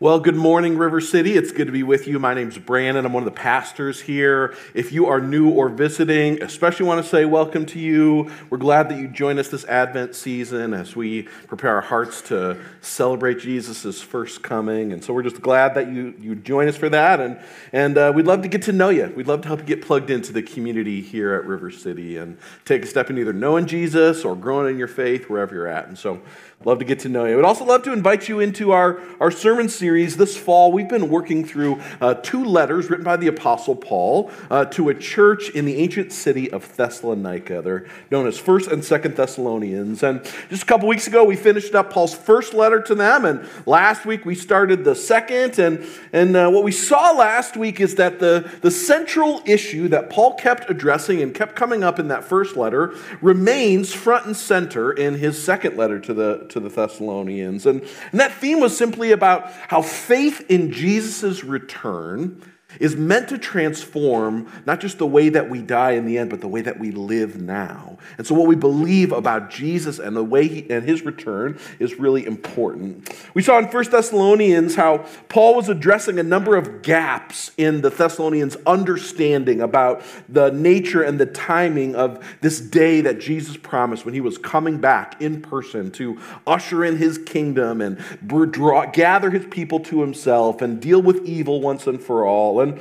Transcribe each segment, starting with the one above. Well, good morning, River City. It's good to be with you. My name's Brandon. I'm one of the pastors here. If you are new or visiting, especially want to say welcome to you. We're glad that you joined us this Advent season as we prepare our hearts to celebrate Jesus' first coming. And so we're just glad that you join us for that. And we'd love to get to know you. We'd love to help you get plugged into the community here at River City and take a step in either knowing Jesus or growing in your faith, wherever you're at. And so love to get to know you. We'd also love to invite you into our sermon series this fall. We've been working through two letters written by the Apostle Paul to a church in the ancient city of Thessalonica. They're known as 1st and 2nd Thessalonians. And just a couple weeks ago, we finished up Paul's first letter to them. And last week, we started the second. And what we saw last week is that the central issue that Paul kept addressing and kept coming up in that first letter remains front and center in his second letter to the Thessalonians. And that theme was simply about how faith in Jesus' return is meant to transform not just the way that we die in the end, but the way that we live now. And so what we believe about Jesus and the way and his return is really important. We saw in 1 Thessalonians how Paul was addressing a number of gaps in the Thessalonians' understanding about the nature and the timing of this day that Jesus promised when he was coming back in person to usher in his kingdom and gather his people to himself and deal with evil once and for all. And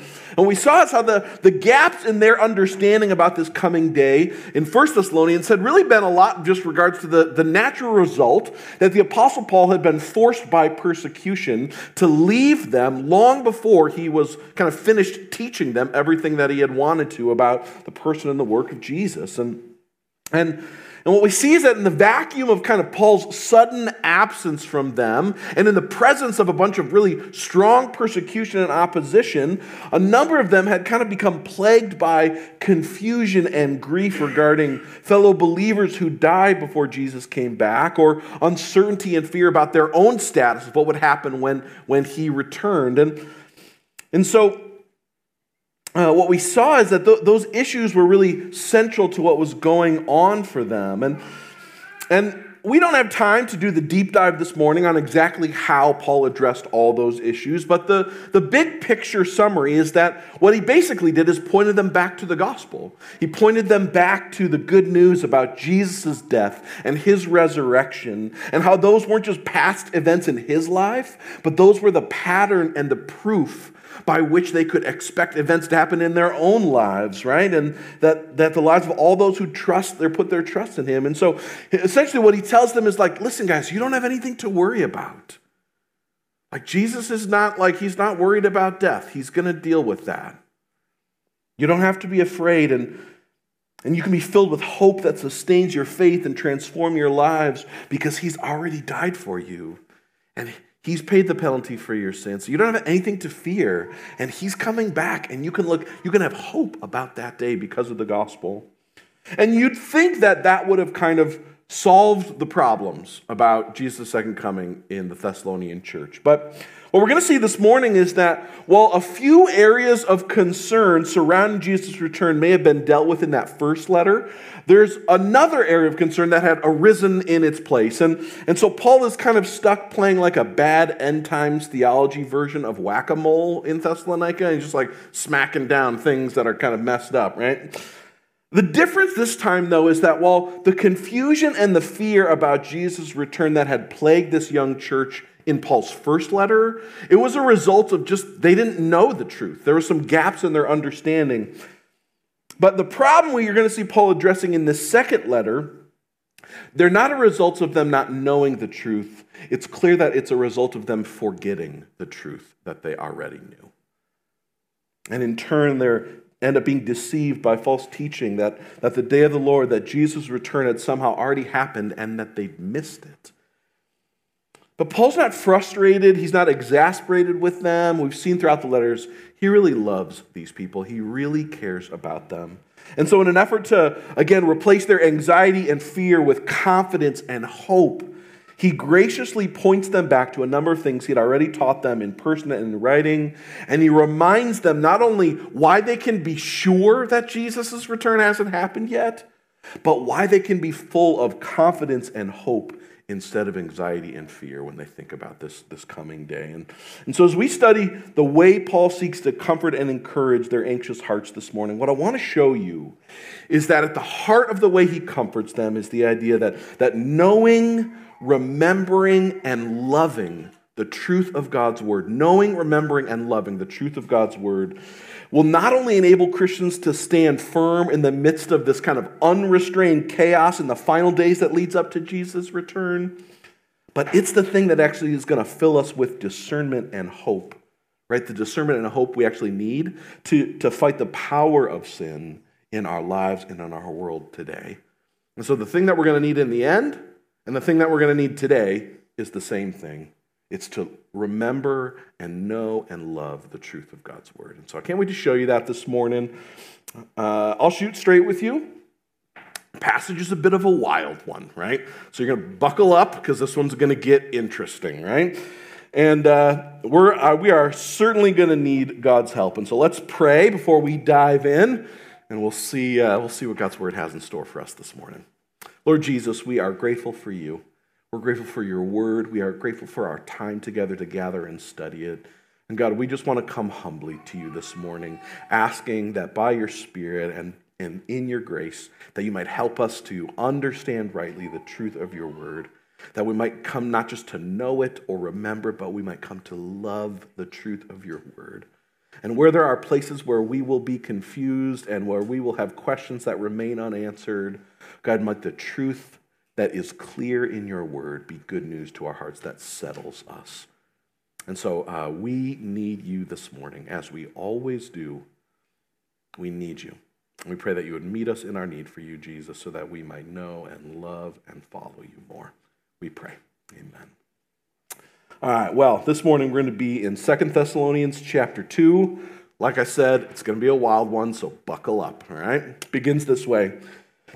we saw how the gaps in their understanding about this coming day in 1 Thessalonians had really been a lot just regards to the natural result that the Apostle Paul had been forced by persecution to leave them long before he was kind of finished teaching them everything that he had wanted to about the person and the work of Jesus. And what we see is that in the vacuum of kind of Paul's sudden absence from them, and in the presence of a bunch of really strong persecution and opposition, a number of them had kind of become plagued by confusion and grief regarding fellow believers who died before Jesus came back, or uncertainty and fear about their own status of what would happen when he returned. And so what we saw is that those issues were really central to what was going on for them. And we don't have time to do the deep dive this morning on exactly how Paul addressed all those issues, but the big picture summary is that what he basically did is pointed them back to the gospel. He pointed them back to the good news about Jesus' death and his resurrection, and how those weren't just past events in his life, but those were the pattern and the proof by which they could expect events to happen in their own lives, right? And that the lives of all those who put their trust in him. And so essentially what he tells them is like, listen, guys, you don't have anything to worry about. Like Jesus is not like, he's not worried about death. He's going to deal with that. You don't have to be afraid. And you can be filled with hope that sustains your faith and transform your lives because he's already died for you. And he's paid the penalty for your sins. So you don't have anything to fear. And he's coming back. And you can have hope about that day because of the gospel. And you'd think that that would have kind of solved the problems about Jesus' second coming in the Thessalonian church. But what we're going to see this morning is that while a few areas of concern surrounding Jesus' return may have been dealt with in that first letter, there's another area of concern that had arisen in its place. And so Paul is kind of stuck playing like a bad end times theology version of whack-a-mole in Thessalonica, and just like smacking down things that are kind of messed up, right? The difference this time, though, is that while the confusion and the fear about Jesus' return that had plagued this young church in Paul's first letter, it was a result of just they didn't know the truth. There were some gaps in their understanding. But the problem you're going to see Paul addressing in this second letter, they're not a result of them not knowing the truth. It's clear that it's a result of them forgetting the truth that they already knew. And in turn, they're end up being deceived by false teaching that the day of the Lord, that Jesus' return had somehow already happened and that they'd missed it. But Paul's not frustrated. He's not exasperated with them. We've seen throughout the letters, he really loves these people. He really cares about them. And so in an effort to, again, replace their anxiety and fear with confidence and hope, he graciously points them back to a number of things he'd already taught them in person and in writing, and he reminds them not only why they can be sure that Jesus' return hasn't happened yet, but why they can be full of confidence and hope instead of anxiety and fear when they think about this coming day. And so as we study the way Paul seeks to comfort and encourage their anxious hearts this morning, what I want to show you is that at the heart of the way he comforts them is the idea that knowing, remembering, and loving the truth of God's word, knowing, remembering, and loving the truth of God's word will not only enable Christians to stand firm in the midst of this kind of unrestrained chaos in the final days that leads up to Jesus' return, but it's the thing that actually is going to fill us with discernment and hope, right? The discernment and hope we actually need to fight the power of sin in our lives and in our world today. And so the thing that we're going to need in the end and the thing that we're going to need today is the same thing. It's to remember and know and love the truth of God's word. And so I can't wait to show you that this morning. I'll shoot straight with you. The passage is a bit of a wild one, right? So you're going to buckle up because this one's going to get interesting, right? And we are certainly going to need God's help. And so let's pray before we dive in, and we'll see what God's word has in store for us this morning. Lord Jesus, we are grateful for you. We're grateful for your word. We are grateful for our time together to gather and study it. And God, we just want to come humbly to you this morning, asking that by your spirit and in your grace, that you might help us to understand rightly the truth of your word, that we might come not just to know it or remember, but we might come to love the truth of your word. And where there are places where we will be confused and where we will have questions that remain unanswered, God, might the truth that is clear in your word be good news to our hearts that settles us. And so we need you this morning, as we always do. We need you. And we pray that you would meet us in our need for you, Jesus, so that we might know and love and follow you more. We pray. Amen. All right, well, this morning we're going to be in 2nd Thessalonians chapter 2. Like I said, it's going to be a wild one, so buckle up, all right? It begins this way.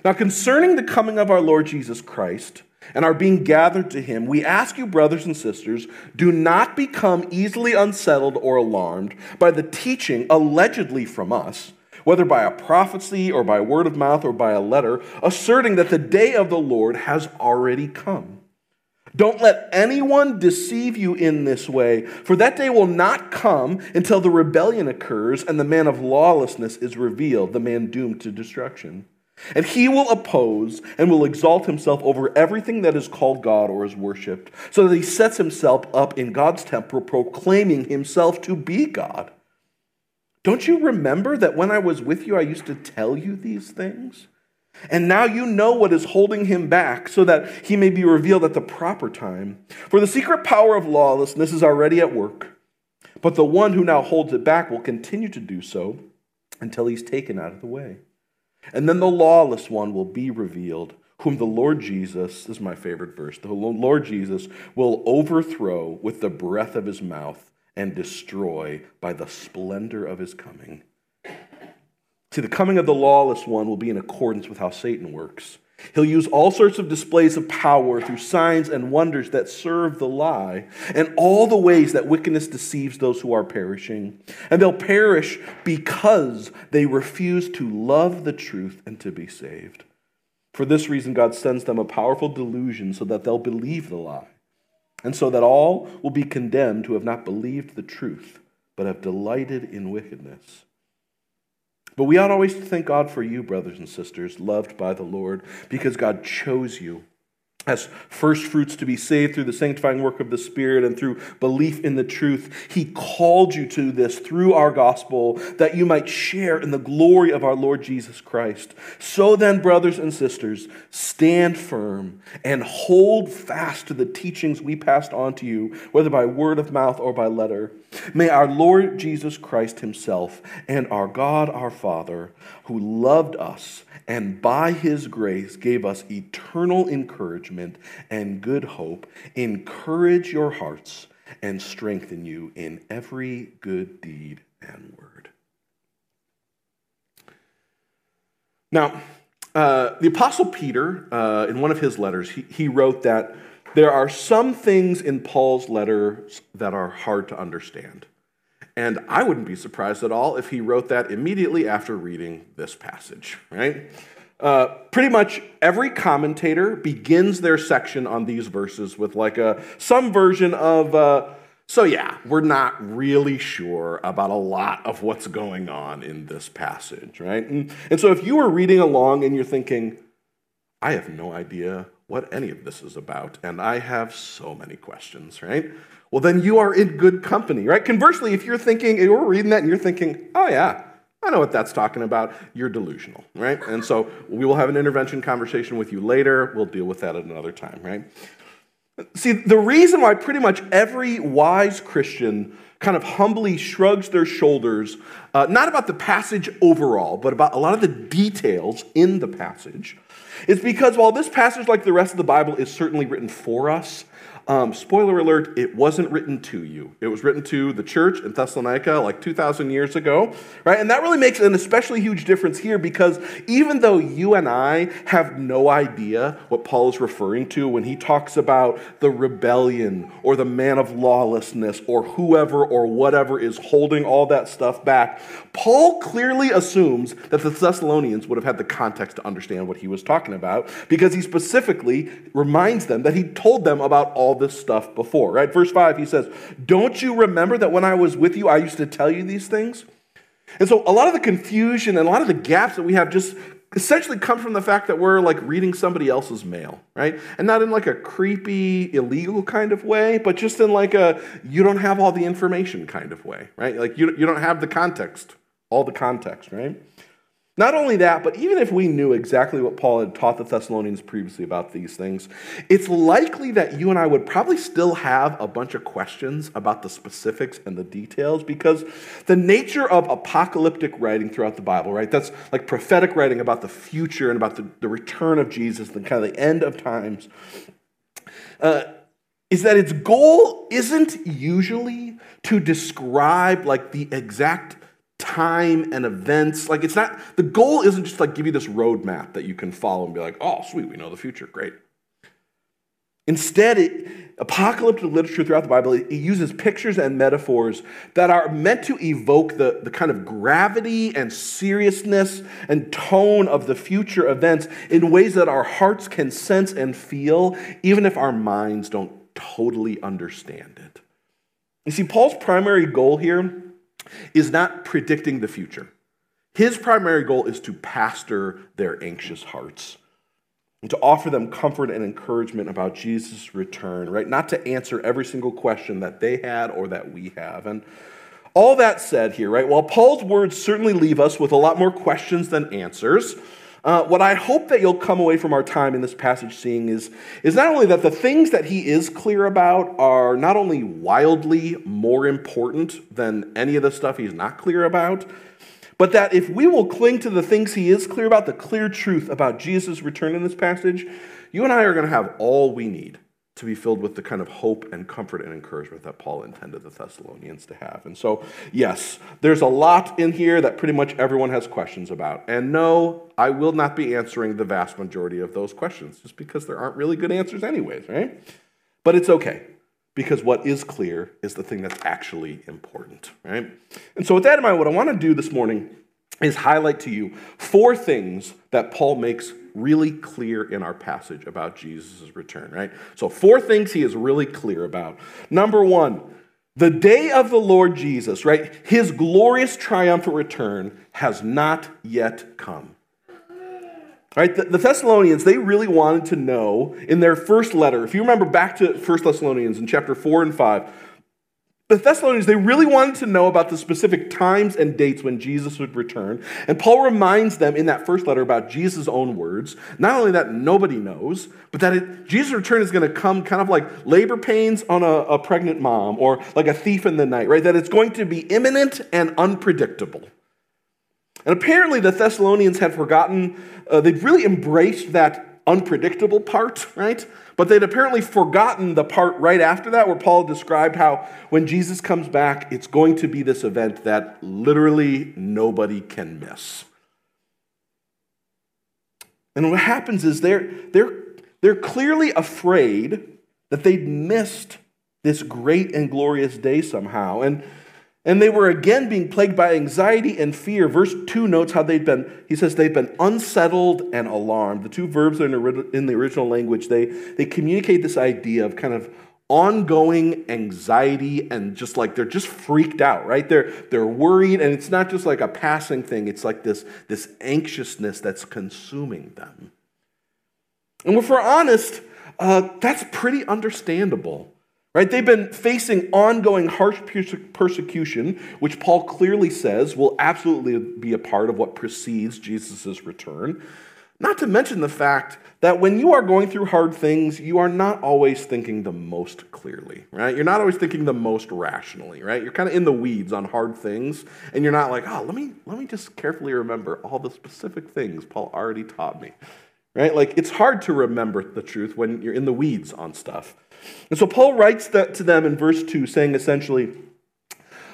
Now, concerning the coming of our Lord Jesus Christ and our being gathered to him, we ask you, brothers and sisters, do not become easily unsettled or alarmed by the teaching allegedly from us, whether by a prophecy or by word of mouth or by a letter, asserting that the day of the Lord has already come. Don't let anyone deceive you in this way, for that day will not come until the rebellion occurs and the man of lawlessness is revealed, the man doomed to destruction. And he will oppose and will exalt himself over everything that is called God or is worshipped, so that he sets himself up in God's temple, proclaiming himself to be God. Don't you remember that when I was with you, I used to tell you these things? And now you know what is holding him back, so that he may be revealed at the proper time. For the secret power of lawlessness is already at work, but the one who now holds it back will continue to do so until he's taken out of the way. And then the lawless one will be revealed, whom the Lord Jesus, this is my favorite verse, the Lord Jesus will overthrow with the breath of his mouth and destroy by the splendor of his coming. See, the coming of the lawless one will be in accordance with how Satan works. He'll use all sorts of displays of power through signs and wonders that serve the lie and all the ways that wickedness deceives those who are perishing. And they'll perish because they refuse to love the truth and to be saved. For this reason, God sends them a powerful delusion so that they'll believe the lie, and so that all will be condemned who have not believed the truth but have delighted in wickedness. But we ought always to thank God for you, brothers and sisters, loved by the Lord, because God chose you as firstfruits to be saved through the sanctifying work of the Spirit and through belief in the truth. He called you to this through our gospel, that you might share in the glory of our Lord Jesus Christ. So then, brothers and sisters, stand firm and hold fast to the teachings we passed on to you, whether by word of mouth or by letter. May our Lord Jesus Christ himself and our God our Father, who loved us and by his grace gave us eternal encouragement and good hope, encourage your hearts and strengthen you in every good deed and word. Now, the Apostle Peter, in one of his letters, he wrote that there are some things in Paul's letters that are hard to understand. And I wouldn't be surprised at all if he wrote that immediately after reading this passage, right? Pretty much every commentator begins their section on these verses with like some version of, so yeah, we're not really sure about a lot of what's going on in this passage, right? And so if you were reading along and you're thinking, I have no idea what any of this is about, and I have so many questions, right? Well, then you are in good company, right? Conversely, if you're thinking, you're reading that and you're thinking, oh yeah, I know what that's talking about, you're delusional, right? And so we will have an intervention conversation with you later. We'll deal with that at another time, right? See, the reason why pretty much every wise Christian kind of humbly shrugs their shoulders, not about the passage overall, but about a lot of the details in the passage, is because while this passage, like the rest of the Bible, is certainly written for us, spoiler alert, it wasn't written to you. It was written to the church in Thessalonica like 2,000 years ago, right? And that really makes an especially huge difference here because even though you and I have no idea what Paul is referring to when he talks about the rebellion or the man of lawlessness or whoever or whatever is holding all that stuff back, Paul clearly assumes that the Thessalonians would have had the context to understand what he was talking about because he specifically reminds them that he told them about all this stuff before, right? Verse 5, he says, "Don't you remember that when I was with you, I used to tell you these things?" And so a lot of the confusion and a lot of the gaps that we have just essentially come from the fact that we're like reading somebody else's mail, right? And not in like a creepy, illegal kind of way, but just in like a, you don't have all the information kind of way, right? Like you don't have the context, all the context, right? Not only that, but even if we knew exactly what Paul had taught the Thessalonians previously about these things, it's likely that you and I would probably still have a bunch of questions about the specifics and the details because the nature of apocalyptic writing throughout the Bible, right? That's like prophetic writing about the future and about the return of Jesus, the kind of the end of times, is that its goal isn't usually to describe like the exact time and events. Like it's not, the goal isn't just like give you this roadmap that you can follow and be like, oh, sweet, we know the future, great. Instead, apocalyptic literature throughout the Bible, it uses pictures and metaphors that are meant to evoke the kind of gravity and seriousness and tone of the future events in ways that our hearts can sense and feel, even if our minds don't totally understand it. You see, Paul's primary goal here is not predicting the future. His primary goal is to pastor their anxious hearts and to offer them comfort and encouragement about Jesus' return, right? Not to answer every single question that they had or that we have. And all that said here, right, while Paul's words certainly leave us with a lot more questions than answers, what I hope that you'll come away from our time in this passage seeing is not only that the things that he is clear about are not only wildly more important than any of the stuff he's not clear about, but that if we will cling to the things he is clear about, the clear truth about Jesus' return in this passage, you and I are going to have all we need to be filled with the kind of hope and comfort and encouragement that Paul intended the Thessalonians to have. And so, yes, there's a lot in here that pretty much everyone has questions about. And no, I will not be answering the vast majority of those questions just because there aren't really good answers anyways, right? But it's okay because what is clear is the thing that's actually important, right? And so with that in mind, what I want to do this morning is highlight to you four things that Paul makes really clear in our passage about Jesus' return, right? So four things he is really clear about. Number one, the day of the Lord Jesus, right? His glorious triumphant return has not yet come. Right? The Thessalonians, they really wanted to know in their first letter, if you remember back to 1st Thessalonians in chapter 4 and 5, the Thessalonians, they really wanted to know about the specific times and dates when Jesus would return. And Paul reminds them in that first letter about Jesus' own words. Not only that nobody knows, but that Jesus' return is going to come kind of like labor pains on a pregnant mom or like a thief in the night, right? That it's going to be imminent and unpredictable. And apparently the Thessalonians had forgotten, they'd really embraced that unpredictable part, right? But they'd apparently forgotten the part right after that where Paul described how when Jesus comes back, it's going to be this event that literally nobody can miss. And what happens is they're clearly afraid that they'd missed this great and glorious day somehow. And And they were again being plagued by anxiety and fear. Verse 2 notes how they'd been, he says, they've been unsettled and alarmed. The two verbs are in the original language. They communicate this idea of kind of ongoing anxiety and just like they're just freaked out, right? They're worried, and it's not just like a passing thing. It's like this anxiousness that's consuming them. And if we're honest, that's pretty understandable. Right? They've been facing ongoing harsh persecution, which Paul clearly says will absolutely be a part of what precedes Jesus' return. Not to mention the fact that when you are going through hard things, you are not always thinking the most clearly, right? You're not always thinking the most rationally, right? You're kind of in the weeds on hard things, and you're not like, oh, let me just carefully remember all the specific things Paul already taught me, right? Like, it's hard to remember the truth when you're in the weeds on stuff. And so Paul writes that to them in verse 2, saying essentially,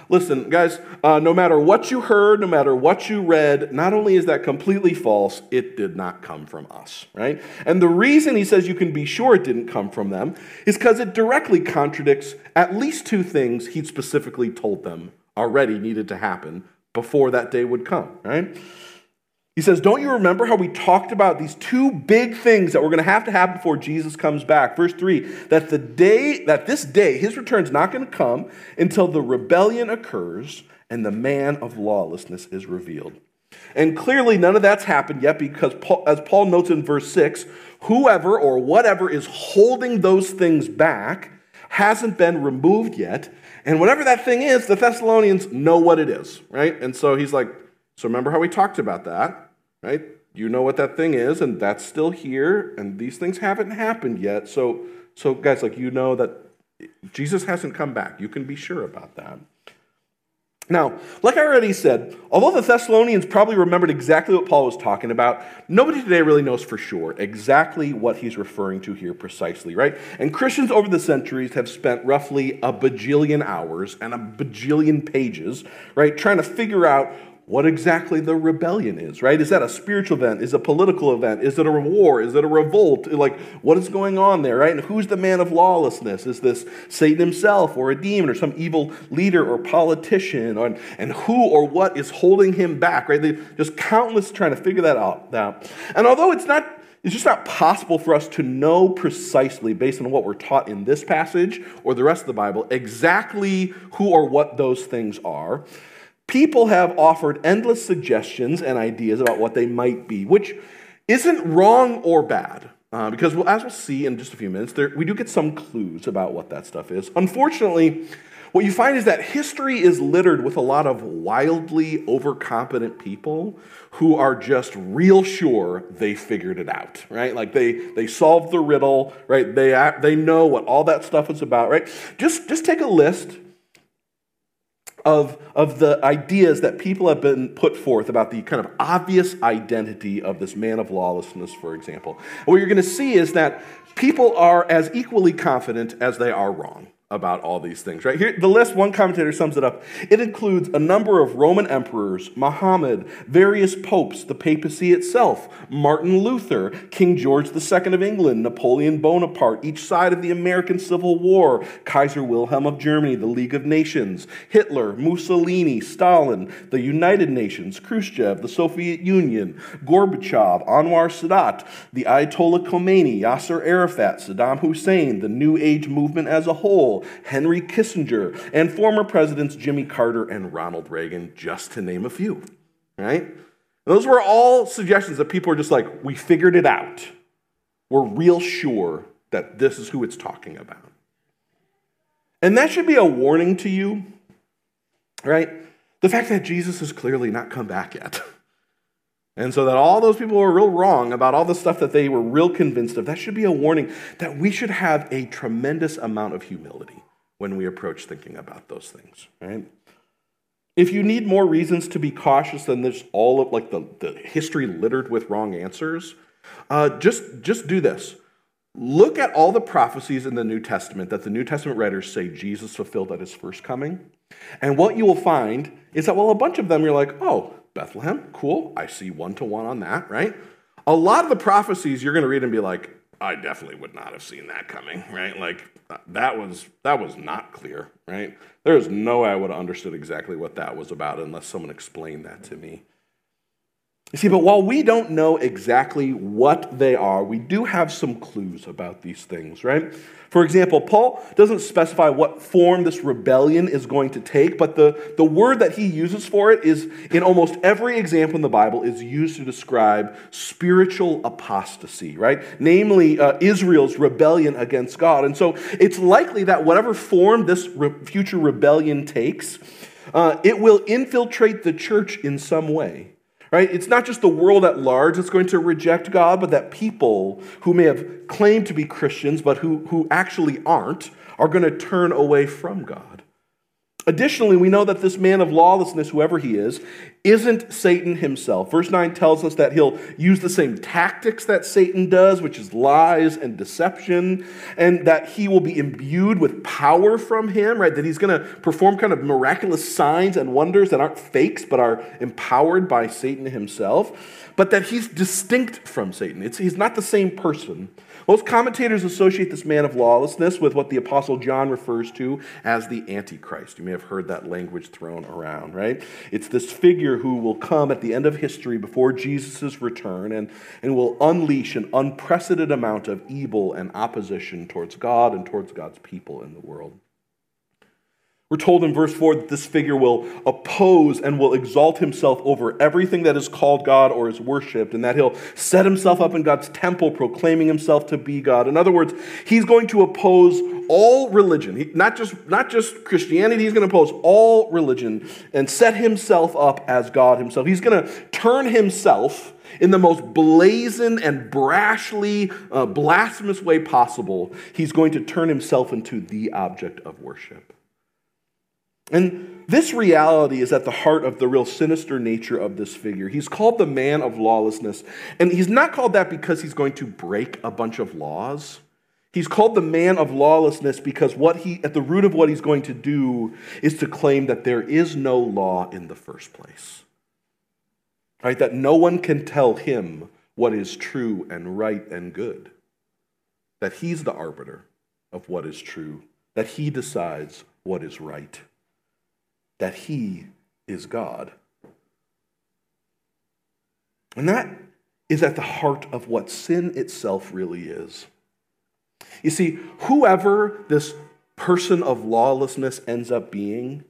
listen, guys, no matter what you heard, no matter what you read, not only is that completely false, it did not come from us, right? And the reason he says you can be sure it didn't come from them is because it directly contradicts at least two things he'd specifically told them already needed to happen before that day would come, right? He says, don't you remember how we talked about these two big things that we're going to have to happen before Jesus comes back? Verse 3, that this day, his return's not going to come until the rebellion occurs and the man of lawlessness is revealed. And clearly none of that's happened yet because, as Paul notes in verse 6, whoever or whatever is holding those things back hasn't been removed yet. And whatever that thing is, the Thessalonians know what it is, right? And so he's like, so remember how we talked about that, right? You know what that thing is, and that's still here, and these things haven't happened yet. So guys, like, you know that Jesus hasn't come back. You can be sure about that. Now, like I already said, although the Thessalonians probably remembered exactly what Paul was talking about, nobody today really knows for sure exactly what he's referring to here precisely, right? And Christians over the centuries have spent roughly a bajillion hours and a bajillion pages, right, trying to figure out what exactly the rebellion is, right? Is that a spiritual event? Is it a political event? Is it a war? Is it a revolt? Like, what is going on there, right? And who's the man of lawlessness? Is this Satan himself or a demon or some evil leader or politician? And who or what is holding him back, right? They just countless trying to figure that out. And although it's just not possible for us to know precisely, based on what we're taught in this passage or the rest of the Bible, exactly who or what those things are, people have offered endless suggestions and ideas about what they might be, which isn't wrong or bad, because as we'll see in just a few minutes, we do get some clues about what that stuff is. Unfortunately, what you find is that history is littered with a lot of wildly overconfident people who are just real sure they figured it out, right? Like they solved the riddle, right? They know what all that stuff is about, right? Just take a list of the ideas that people have been put forth about the kind of obvious identity of this man of lawlessness, for example. What you're going to see is that people are as equally confident as they are wrong about all these things, right? Here, the list, one commentator sums it up. It includes a number of Roman emperors, Muhammad, various popes, the papacy itself, Martin Luther, King George II of England, Napoleon Bonaparte, each side of the American Civil War, Kaiser Wilhelm of Germany, the League of Nations, Hitler, Mussolini, Stalin, the United Nations, Khrushchev, the Soviet Union, Gorbachev, Anwar Sadat, the Ayatollah Khomeini, Yasser Arafat, Saddam Hussein, the New Age movement as a whole, Henry Kissinger, and former presidents Jimmy Carter and Ronald Reagan, just to name a few, right? Those were all suggestions that people are just like, we figured it out. We're real sure that this is who it's talking about. And that should be a warning to you, right? The fact that Jesus has clearly not come back yet. And so that all those people were real wrong about all the stuff that they were real convinced of, that should be a warning that we should have a tremendous amount of humility when we approach thinking about those things, right? If you need more reasons to be cautious than there's all of like the history littered with wrong answers, just do this. Look at all the prophecies in the New Testament that the New Testament writers say Jesus fulfilled at his first coming. And what you will find is that, well, a bunch of them you're like, oh, Bethlehem, cool, I see one-to-one on that, right? A lot of the prophecies you're going to read and be like, I definitely would not have seen that coming, right? Like, that was not clear, right? There's no way I would have understood exactly what that was about unless someone explained that to me. You see, but while we don't know exactly what they are, we do have some clues about these things, right? For example, Paul doesn't specify what form this rebellion is going to take, but the word that he uses for it is, in almost every example in the Bible, is used to describe spiritual apostasy, right? Namely, Israel's rebellion against God. And so it's likely that whatever form this future rebellion takes, it will infiltrate the church in some way. Right? It's not just the world at large that's going to reject God, but that people who may have claimed to be Christians but who actually aren't are going to turn away from God. Additionally, we know that this man of lawlessness, whoever he is, isn't Satan himself. Verse 9 tells us that he'll use the same tactics that Satan does, which is lies and deception, and that he will be imbued with power from him, right? That he's going to perform kind of miraculous signs and wonders that aren't fakes but are empowered by Satan himself, but that he's distinct from Satan. He's not the same person. Most commentators associate this man of lawlessness with what the Apostle John refers to as the Antichrist. You may have heard that language thrown around, right? It's this figure who will come at the end of history before Jesus' return and will unleash an unprecedented amount of evil and opposition towards God and towards God's people in the world. We're told in verse 4 that this figure will oppose and will exalt himself over everything that is called God or is worshipped, and that he'll set himself up in God's temple, proclaiming himself to be God. In other words, he's going to oppose all religion, not just Christianity. He's going to oppose all religion and set himself up as God himself. He's going to turn himself in the most blazing and brashly blasphemous way possible. He's going to turn himself into the object of worship. And this reality is at the heart of the real sinister nature of this figure. He's called the man of lawlessness, and he's not called that because he's going to break a bunch of laws. He's called the man of lawlessness because at the root of what he's going to do is to claim that there is no law in the first place. Right? That no one can tell him what is true and right and good. That he's the arbiter of what is true. That he decides what is right. That he is God. And that is at the heart of what sin itself really is. You see, whoever this person of lawlessness ends up being,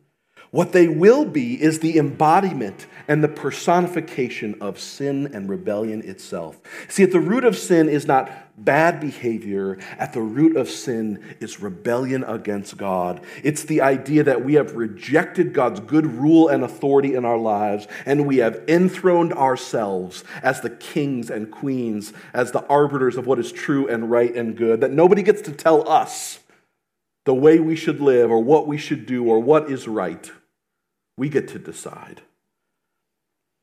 what they will be is the embodiment and the personification of sin and rebellion itself. See, at the root of sin is not bad behavior. At the root of sin is rebellion against God. It's the idea that we have rejected God's good rule and authority in our lives, and we have enthroned ourselves as the kings and queens, as the arbiters of what is true and right and good, that nobody gets to tell us the way we should live or what we should do or what is right. We get to decide.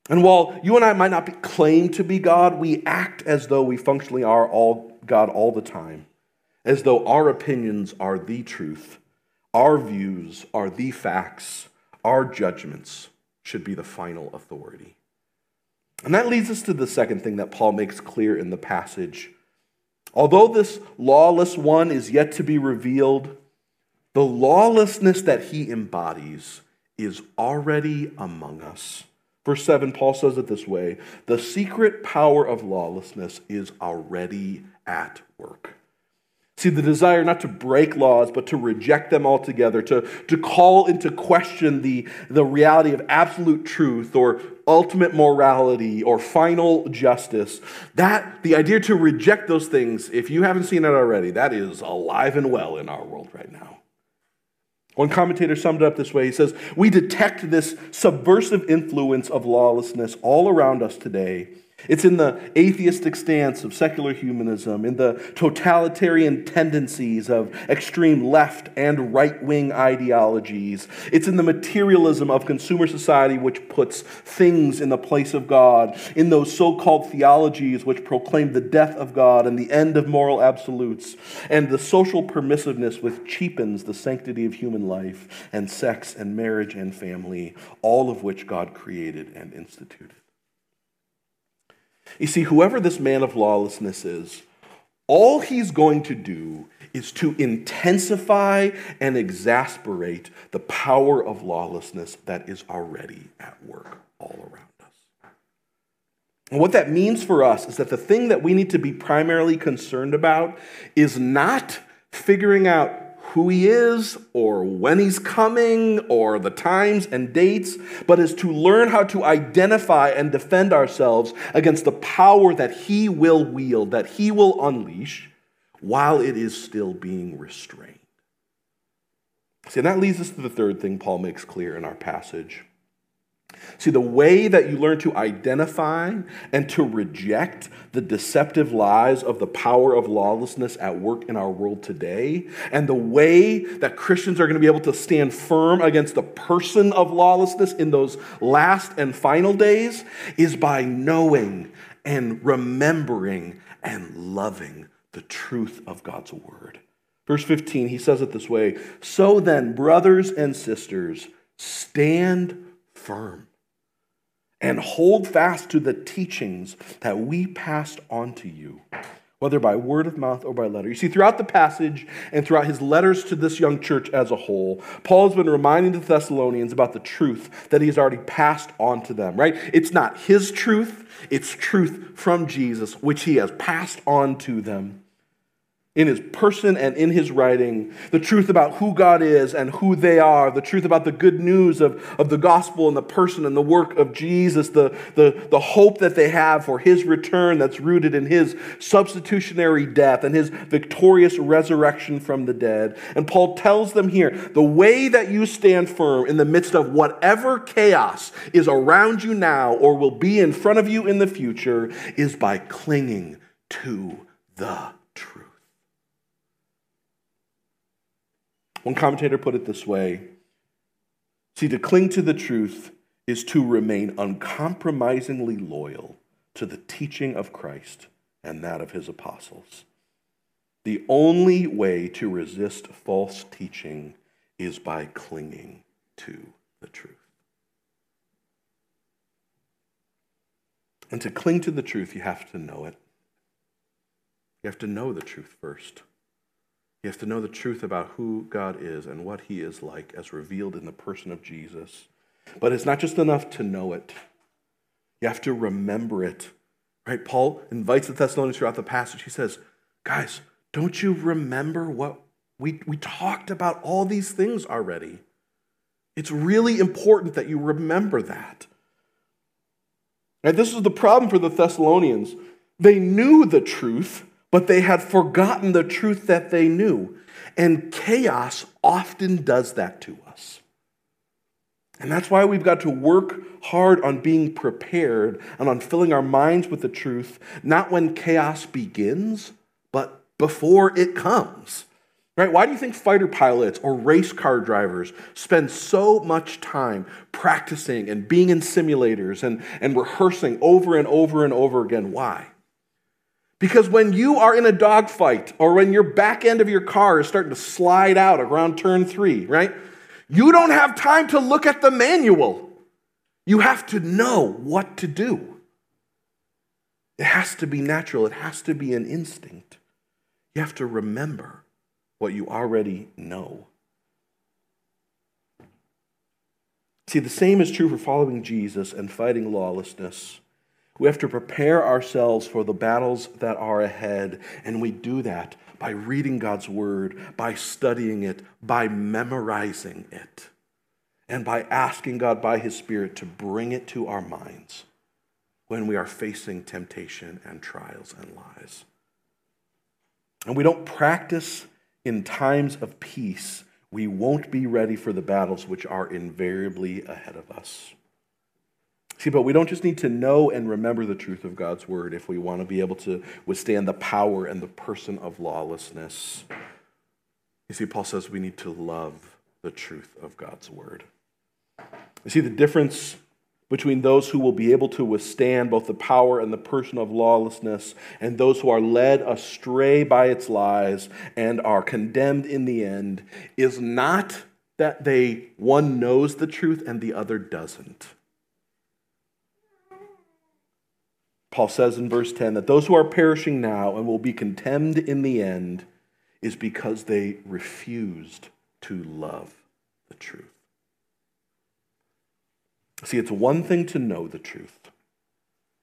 And while you and I might not claim to be God, we act as though we functionally are all God all the time, as though our opinions are the truth, our views are the facts, our judgments should be the final authority. And that leads us to the second thing that Paul makes clear in the passage. Although this lawless one is yet to be revealed, the lawlessness that he embodies is already among us. Verse 7, Paul says it this way: the secret power of lawlessness is already at work. See, the desire not to break laws, but to reject them altogether, to call into question the reality of absolute truth or ultimate morality or final justice, that the idea to reject those things, if you haven't seen it already, that is alive and well in our world right now. One commentator summed it up this way. He says, we detect this subversive influence of lawlessness all around us today. It's in the atheistic stance of secular humanism, in the totalitarian tendencies of extreme left and right-wing ideologies. It's in the materialism of consumer society, which puts things in the place of God, in those so-called theologies which proclaim the death of God and the end of moral absolutes, and the social permissiveness which cheapens the sanctity of human life and sex and marriage and family, all of which God created and instituted. You see, whoever this man of lawlessness is, all he's going to do is to intensify and exasperate the power of lawlessness that is already at work all around us. And what that means for us is that the thing that we need to be primarily concerned about is not figuring out who he is or when he's coming or the times and dates, but is to learn how to identify and defend ourselves against the power that he will wield, that he will unleash, while it is still being restrained. See, and that leads us to the third thing Paul makes clear in our passage. See, the way that you learn to identify and to reject the deceptive lies of the power of lawlessness at work in our world today, and the way that Christians are going to be able to stand firm against the person of lawlessness in those last and final days, is by knowing and remembering and loving the truth of God's word. Verse 15, he says it this way, "So then, brothers and sisters, stand firm and hold fast to the teachings that we passed on to you, whether by word of mouth or by letter." You see, throughout the passage and throughout his letters to this young church as a whole, Paul has been reminding the Thessalonians about the truth that he's already passed on to them, right? It's not his truth, it's truth from Jesus, which he has passed on to them in his person and in his writing, the truth about who God is and who they are, the truth about the good news of the gospel and the person and the work of Jesus, the hope that they have for his return that's rooted in his substitutionary death and his victorious resurrection from the dead. And Paul tells them here, the way that you stand firm in the midst of whatever chaos is around you now or will be in front of you in the future is by clinging to the truth. One commentator put it this way, see, to cling to the truth is to remain uncompromisingly loyal to the teaching of Christ and that of his apostles. The only way to resist false teaching is by clinging to the truth. And to cling to the truth, you have to know it. You have to know the truth first. You have to know the truth about who God is and what he is like as revealed in the person of Jesus. But it's not just enough to know it. You have to remember it. Right? Paul invites the Thessalonians throughout the passage. He says, guys, don't you remember what we talked about all these things already? It's really important that you remember that. Right? This is the problem for the Thessalonians. They knew the truth, but they had forgotten the truth that they knew. And chaos often does that to us. And that's why we've got to work hard on being prepared and on filling our minds with the truth, not when chaos begins, but before it comes. Right? Why do you think fighter pilots or race car drivers spend so much time practicing and being in simulators and rehearsing over and over and over again? Why? Because when you are in a dogfight or when your back end of your car is starting to slide out around turn 3, right? You don't have time to look at the manual. You have to know what to do. It has to be natural. It has to be an instinct. You have to remember what you already know. See, the same is true for following Jesus and fighting lawlessness. We have to prepare ourselves for the battles that are ahead, and we do that by reading God's word, by studying it, by memorizing it, and by asking God by his Spirit to bring it to our minds when we are facing temptation and trials and lies. And we don't practice in times of peace, we won't be ready for the battles which are invariably ahead of us. See, but we don't just need to know and remember the truth of God's word if we want to be able to withstand the power and the person of lawlessness. You see, Paul says we need to love the truth of God's word. You see, the difference between those who will be able to withstand both the power and the person of lawlessness and those who are led astray by its lies and are condemned in the end is not that one knows the truth and the other doesn't. Paul says in verse 10 that those who are perishing now and will be condemned in the end is because they refused to love the truth. See, it's one thing to know the truth.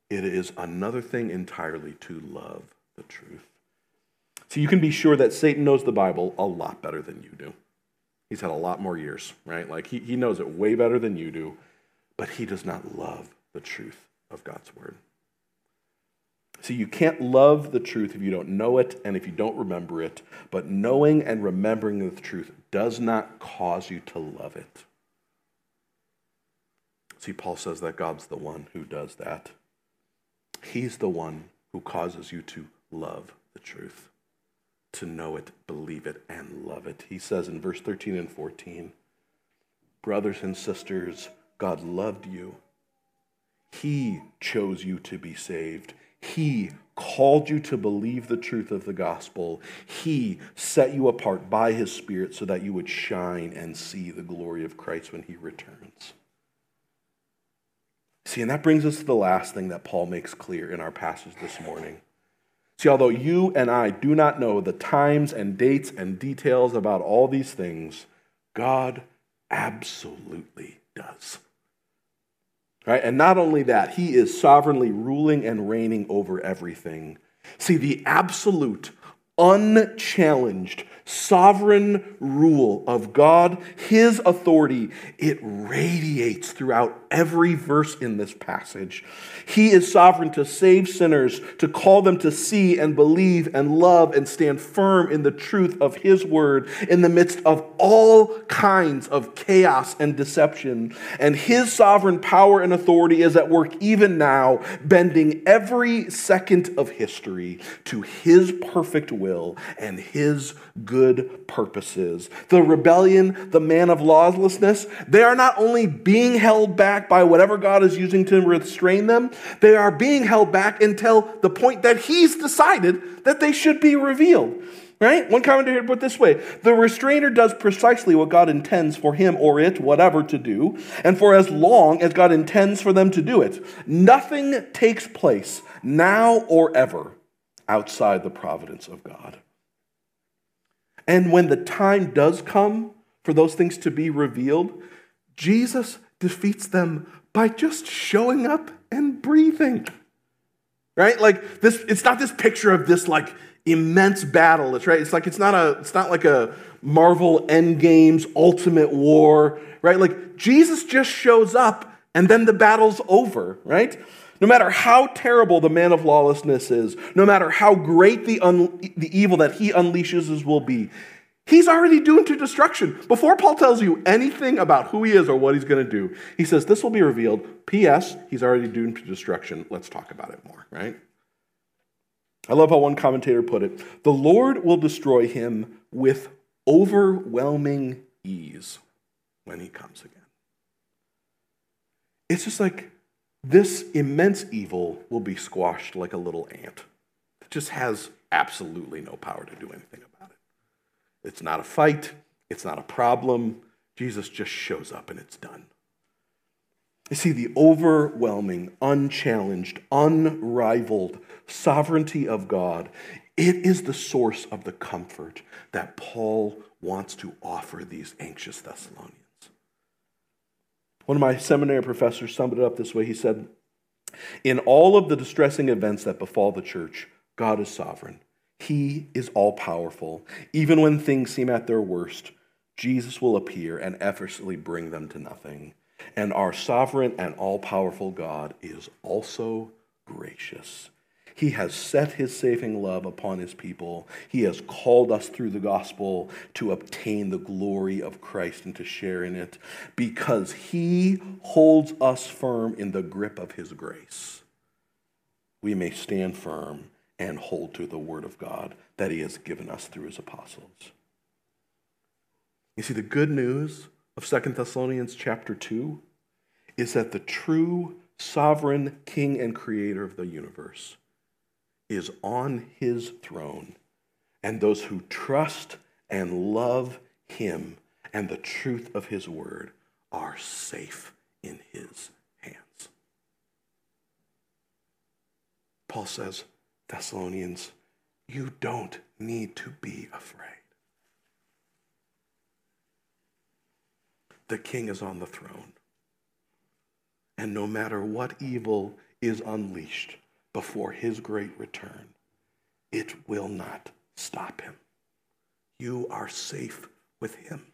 It is another thing entirely to love the truth. So you can be sure that Satan knows the Bible a lot better than you do. He's had a lot more years, right? Like he knows it way better than you do, but he does not love the truth of God's word. So you can't love the truth if you don't know it and if you don't remember it, but knowing and remembering the truth does not cause you to love it. See, Paul says that God's the one who does that. He's the one who causes you to love the truth, to know it, believe it, and love it. He says in verse 13 and 14, brothers and sisters, God loved you. He chose you to be saved. He called you to believe the truth of the gospel. He set you apart by his Spirit so that you would shine and see the glory of Christ when he returns. See, and that brings us to the last thing that Paul makes clear in our passage this morning. See, although you and I do not know the times and dates and details about all these things, God absolutely does. Right? And not only that, he is sovereignly ruling and reigning over everything. See, the absolute, unchallenged, sovereign rule of God, his authority, it radiates throughout every verse in this passage. He is sovereign to save sinners, to call them to see and believe and love and stand firm in the truth of his word in the midst of all kinds of chaos and deception. And his sovereign power and authority is at work even now, bending every second of history to his perfect will and his good purposes. The rebellion, the man of lawlessness, they are not only being held back by whatever God is using to restrain them, they are being held back until the point that he's decided that they should be revealed. Right? One commentator put it this way: the restrainer does precisely what God intends for him or it, whatever, to do, and for as long as God intends for them to do it. Nothing takes place now or ever outside the providence of God. And when the time does come for those things to be revealed, Jesus defeats them by just showing up and breathing. Right? Like this, it's not this picture of this like immense battle. It's right. It's not like a Marvel Endgame's ultimate war, right? Like Jesus just shows up and then the battle's over, right? No matter how terrible the man of lawlessness is, no matter how great the evil that he unleashes will be, he's already doomed to destruction. Before Paul tells you anything about who he is or what he's going to do, he says, this will be revealed. P.S. He's already doomed to destruction. Let's talk about it more, right? I love how one commentator put it. The Lord will destroy him with overwhelming ease when he comes again. It's just like this immense evil will be squashed like a little ant. It just has absolutely no power to do anything about it. It's not a fight. It's not a problem. Jesus just shows up and it's done. You see, the overwhelming, unchallenged, unrivaled sovereignty of God, it is the source of the comfort that Paul wants to offer these anxious Thessalonians. One of my seminary professors summed it up this way. He said, in all of the distressing events that befall the church, God is sovereign. He is all-powerful. Even when things seem at their worst, Jesus will appear and effortlessly bring them to nothing. And our sovereign and all-powerful God is also gracious. He has set his saving love upon his people. He has called us through the gospel to obtain the glory of Christ and to share in it because he holds us firm in the grip of his grace. We may stand firm and hold to the word of God that he has given us through his apostles. You see, the good news of 2nd Thessalonians chapter 2 is that the true sovereign king and creator of the universe is on his throne, and those who trust and love him and the truth of his word are safe in his hands. Paul says, Thessalonians, you don't need to be afraid. The king is on the throne. And no matter what evil is unleashed before his great return, it will not stop him. You are safe with him.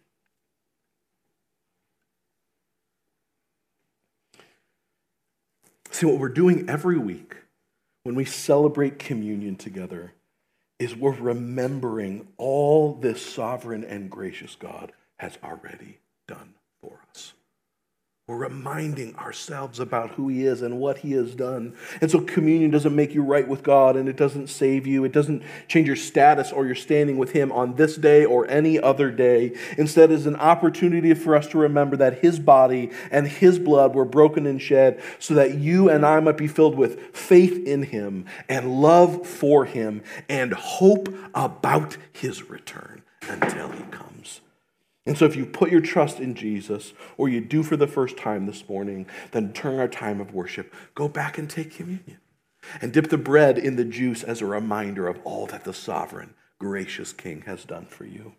See, what we're doing every week when we celebrate communion together is we're remembering all this sovereign and gracious God has already done for us. We're reminding ourselves about who he is and what he has done. And so communion doesn't make you right with God, and it doesn't save you. It doesn't change your status or your standing with him on this day or any other day. Instead, it's an opportunity for us to remember that his body and his blood were broken and shed so that you and I might be filled with faith in him and love for him and hope about his return until he comes. And so if you put your trust in Jesus, or you do for the first time this morning, then during our time of worship, go back and take communion and dip the bread in the juice as a reminder of all that the sovereign, gracious King has done for you.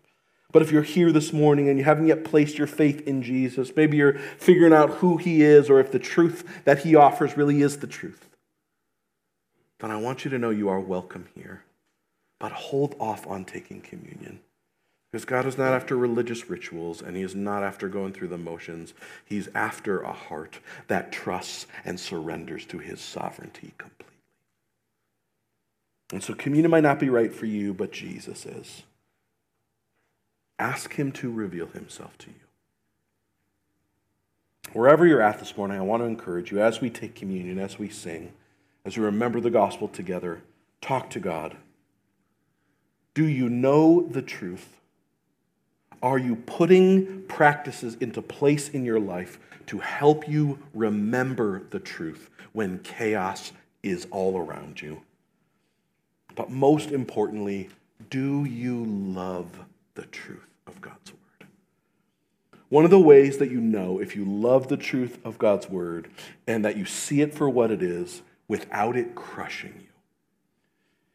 But if you're here this morning and you haven't yet placed your faith in Jesus, maybe you're figuring out who he is or if the truth that he offers really is the truth, then I want you to know you are welcome here. But hold off on taking communion. Because God is not after religious rituals, and he is not after going through the motions. He's after a heart that trusts and surrenders to his sovereignty completely. And so communion might not be right for you, but Jesus is. Ask him to reveal himself to you. Wherever you're at this morning, I want to encourage you, as we take communion, as we sing, as we remember the gospel together, talk to God. Do you know the truth? Are you putting practices into place in your life to help you remember the truth when chaos is all around you? But most importantly, do you love the truth of God's word? One of the ways that you know if you love the truth of God's word and that you see it for what it is without it crushing you.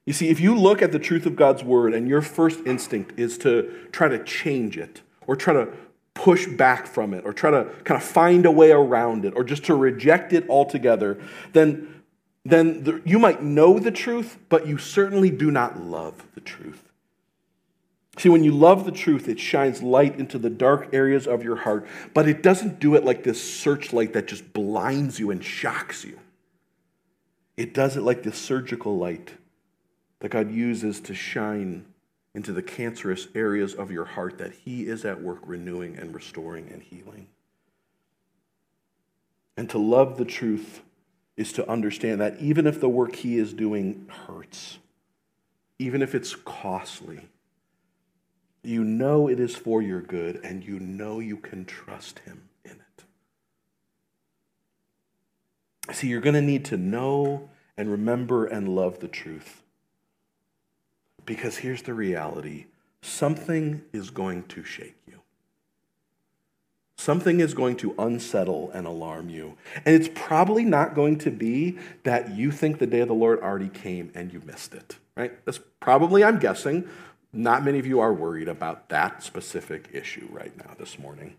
You see, if you look at the truth of God's word and your first instinct is to try to change it or try to push back from it or try to kind of find a way around it or just to reject it altogether, then you might know the truth, but you certainly do not love the truth. See, when you love the truth, it shines light into the dark areas of your heart, but it doesn't do it like this searchlight that just blinds you and shocks you. It does it like this surgical light that God uses to shine into the cancerous areas of your heart that he is at work renewing and restoring and healing. And to love the truth is to understand that even if the work he is doing hurts, even if it's costly, you know it is for your good and you know you can trust him in it. See, you're going to need to know and remember and love the truth. Because here's the reality. Something is going to shake you. Something is going to unsettle and alarm you. And it's probably not going to be that you think the day of the Lord already came and you missed it, right? That's probably, I'm guessing, not many of you are worried about that specific issue right now this morning.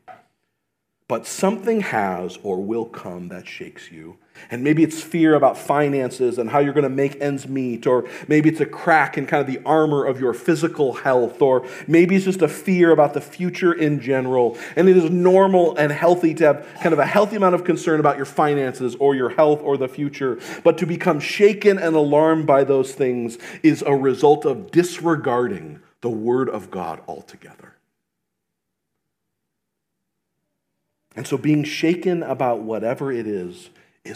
But something has or will come that shakes you. And maybe it's fear about finances and how you're going to make ends meet, or maybe it's a crack in kind of the armor of your physical health, or maybe it's just a fear about the future in general. And it is normal and healthy to have kind of a healthy amount of concern about your finances or your health or the future. But to become shaken and alarmed by those things is a result of disregarding the word of God altogether. And so being shaken about whatever it is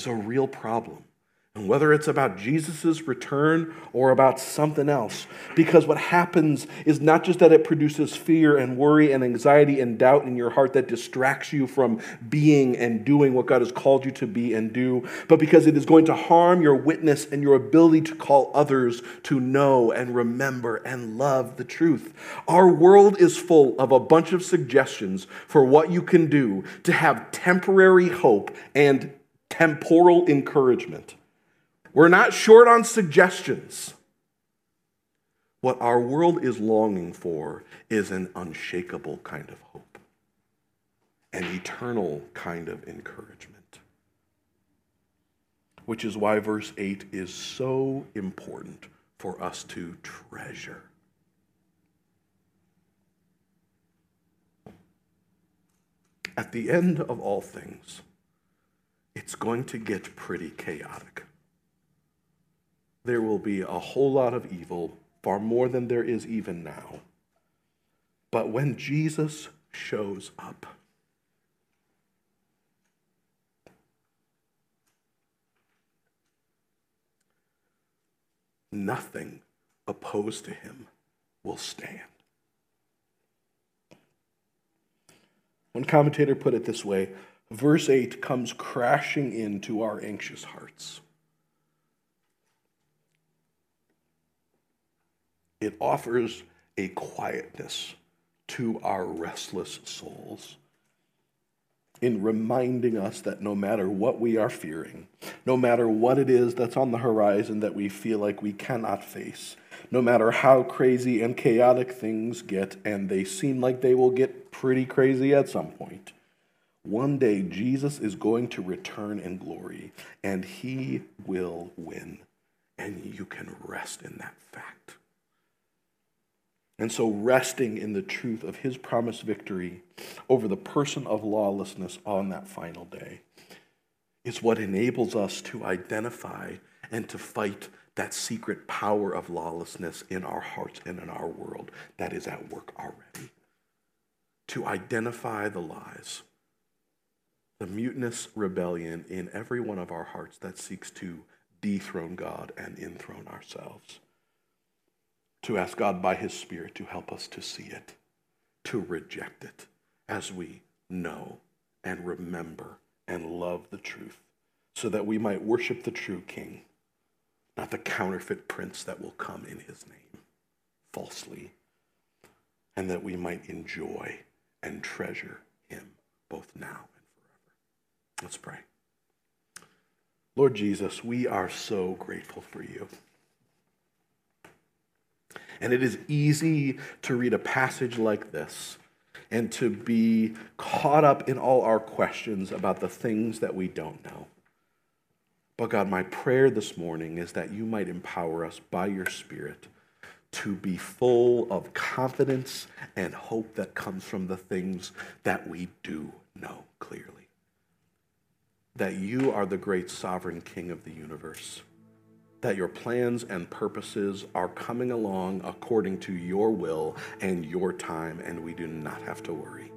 a real problem. And whether it's about Jesus' return or about something else, because what happens is not just that it produces fear and worry and anxiety and doubt in your heart that distracts you from being and doing what God has called you to be and do, but because it is going to harm your witness and your ability to call others to know and remember and love the truth. Our world is full of a bunch of suggestions for what you can do to have temporary hope and temporal encouragement We're not short on suggestions. What our world is longing for is an unshakable kind of hope, an eternal kind of encouragement, which is why verse 8 is so important for us to treasure. At the end of all things, it's going to get pretty chaotic. There will be a whole lot of evil, far more than there is even now. But when Jesus shows up, nothing opposed to him will stand. One commentator put it this way, verse 8 comes crashing into our anxious hearts. It offers a quietness to our restless souls in reminding us that no matter what we are fearing, no matter what it is that's on the horizon that we feel like we cannot face, no matter how crazy and chaotic things get, and they seem like they will get pretty crazy at some point, one day Jesus is going to return in glory, and he will win, and you can rest in that fact. And so resting in the truth of his promised victory over the person of lawlessness on that final day is what enables us to identify and to fight that secret power of lawlessness in our hearts and in our world that is at work already. To identify the lies, the mutinous rebellion in every one of our hearts that seeks to dethrone God and enthrone ourselves. To ask God by his Spirit to help us to see it, to reject it as we know and remember and love the truth, so that we might worship the true King, not the counterfeit prince that will come in his name falsely, and that we might enjoy and treasure him both now and forever. Let's pray. Lord Jesus, we are so grateful for you. And it is easy to read a passage like this and to be caught up in all our questions about the things that we don't know. But God, my prayer this morning is that you might empower us by your Spirit to be full of confidence and hope that comes from the things that we do know clearly. That you are the great sovereign King of the universe. That your plans and purposes are coming along according to your will and your time, and we do not have to worry.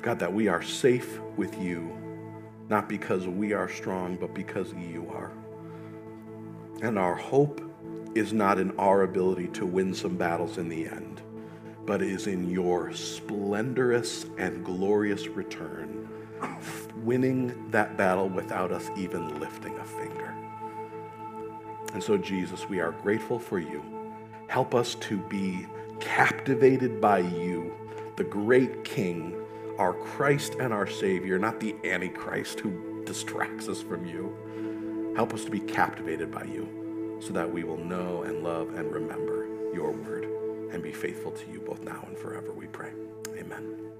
God, that we are safe with you, not because we are strong, but because you are. And our hope is not in our ability to win some battles in the end, but is in your splendorous and glorious return, winning that battle without us even lifting a finger. And so, Jesus, we are grateful for you. Help us to be captivated by you, the great King, our Christ and our Savior, not the Antichrist who distracts us from you. Help us to be captivated by you so that we will know and love and remember your word and be faithful to you both now and forever, we pray. Amen.